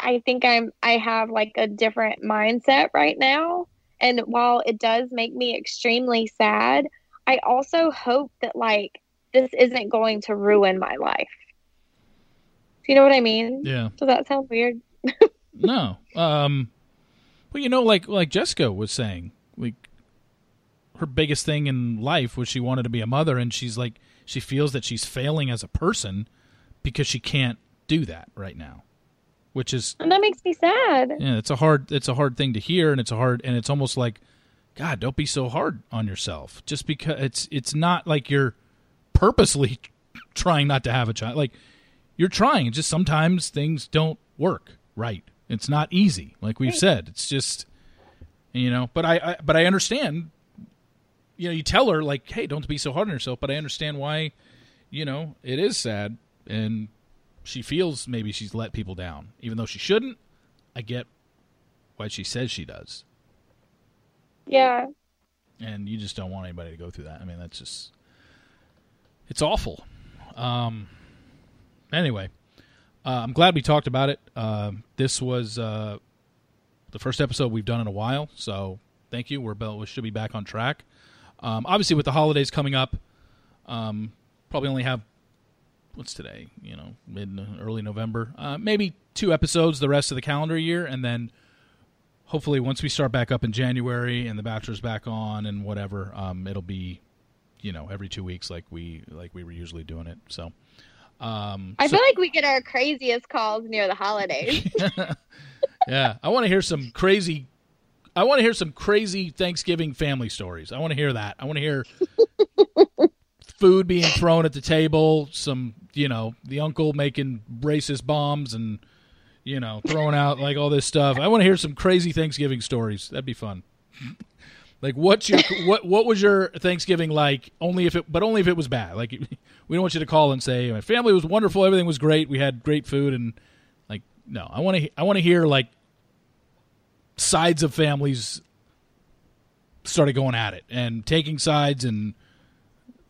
I think I'm, I have like a different mindset right now. And while it does make me extremely sad, I also hope that like, this isn't going to ruin my life. Do you know what I mean? Yeah. Does that sound weird? No. Um, Well, you know, like like Jessica was saying, like her biggest thing in life was she wanted to be a mother, and she's like she feels that she's failing as a person because she can't do that right now, which is and that makes me sad. Yeah, it's a hard it's a hard thing to hear, and it's a hard and it's almost like, God, don't be so hard on yourself. Just because it's it's not like you're purposely trying not to have a child. Like you're trying, just sometimes things don't work right. It's not easy, like we've said. It's just, you know, but I, I, but I understand, you know, you tell her like, hey, don't be so hard on yourself, but I understand why, you know, it is sad. And she feels maybe she's let people down, even though she shouldn't. I get why she says she does. Yeah. And you just don't want anybody to go through that. I mean, that's just, it's awful. Um, anyway. Uh, I'm glad we talked about it. Uh, this was uh, the first episode we've done in a while, so thank you. We're we should be back on track. Um, obviously, with the holidays coming up, um, probably only have what's today? You know, mid early November, uh, maybe two episodes the rest of the calendar year, and then hopefully once we start back up in January and the Bachelor's back on and whatever, um, it'll be, you know, every two weeks like we like we were usually doing it. So. Um, I so, feel like we get our craziest calls near the holidays. Yeah. I want to hear some crazy, I want to hear some crazy Thanksgiving family stories. I want to hear that. I want to hear food being thrown at the table. Some, you know, the uncle making racist bombs and, you know, throwing out like all this stuff. I want to hear some crazy Thanksgiving stories. That'd be fun. Like what's your what? What was your Thanksgiving like? Only if it, but only if it was bad. Like we don't want you to call and say my family was wonderful, everything was great, we had great food, and like no, I want to I want to hear like sides of families started going at it and taking sides, and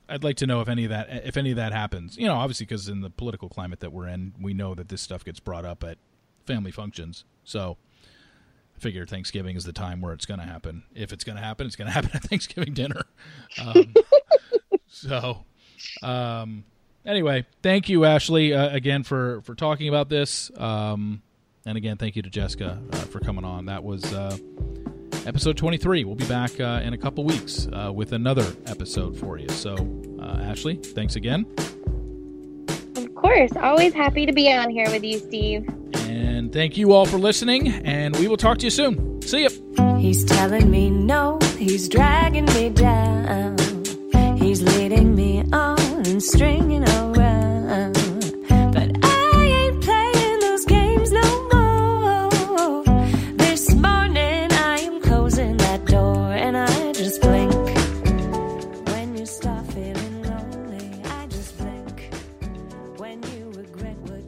I'd like to know if any of that if any of that happens. You know, obviously because in the political climate that we're in, we know that this stuff gets brought up at family functions, so. Figure Thanksgiving is the time where it's going to happen. If it's going to happen, it's going to happen at Thanksgiving dinner. Um, so um, anyway, thank you, Ashley, uh, again for, for talking about this. Um, and again, thank you to Jessica uh, for coming on. That was uh, episode twenty-three. We'll be back uh, in a couple weeks uh, with another episode for you. So uh, Ashley, thanks again. Of course. Always happy to be on here with you, Steve. And thank you all for listening, and we will talk to you soon. See ya. He's telling me no, he's dragging me down. He's leading me on and stringing around. But I ain't playing those games no more. This morning I am closing that door, and I just blink. When you start feeling lonely, I just blink. When you regret what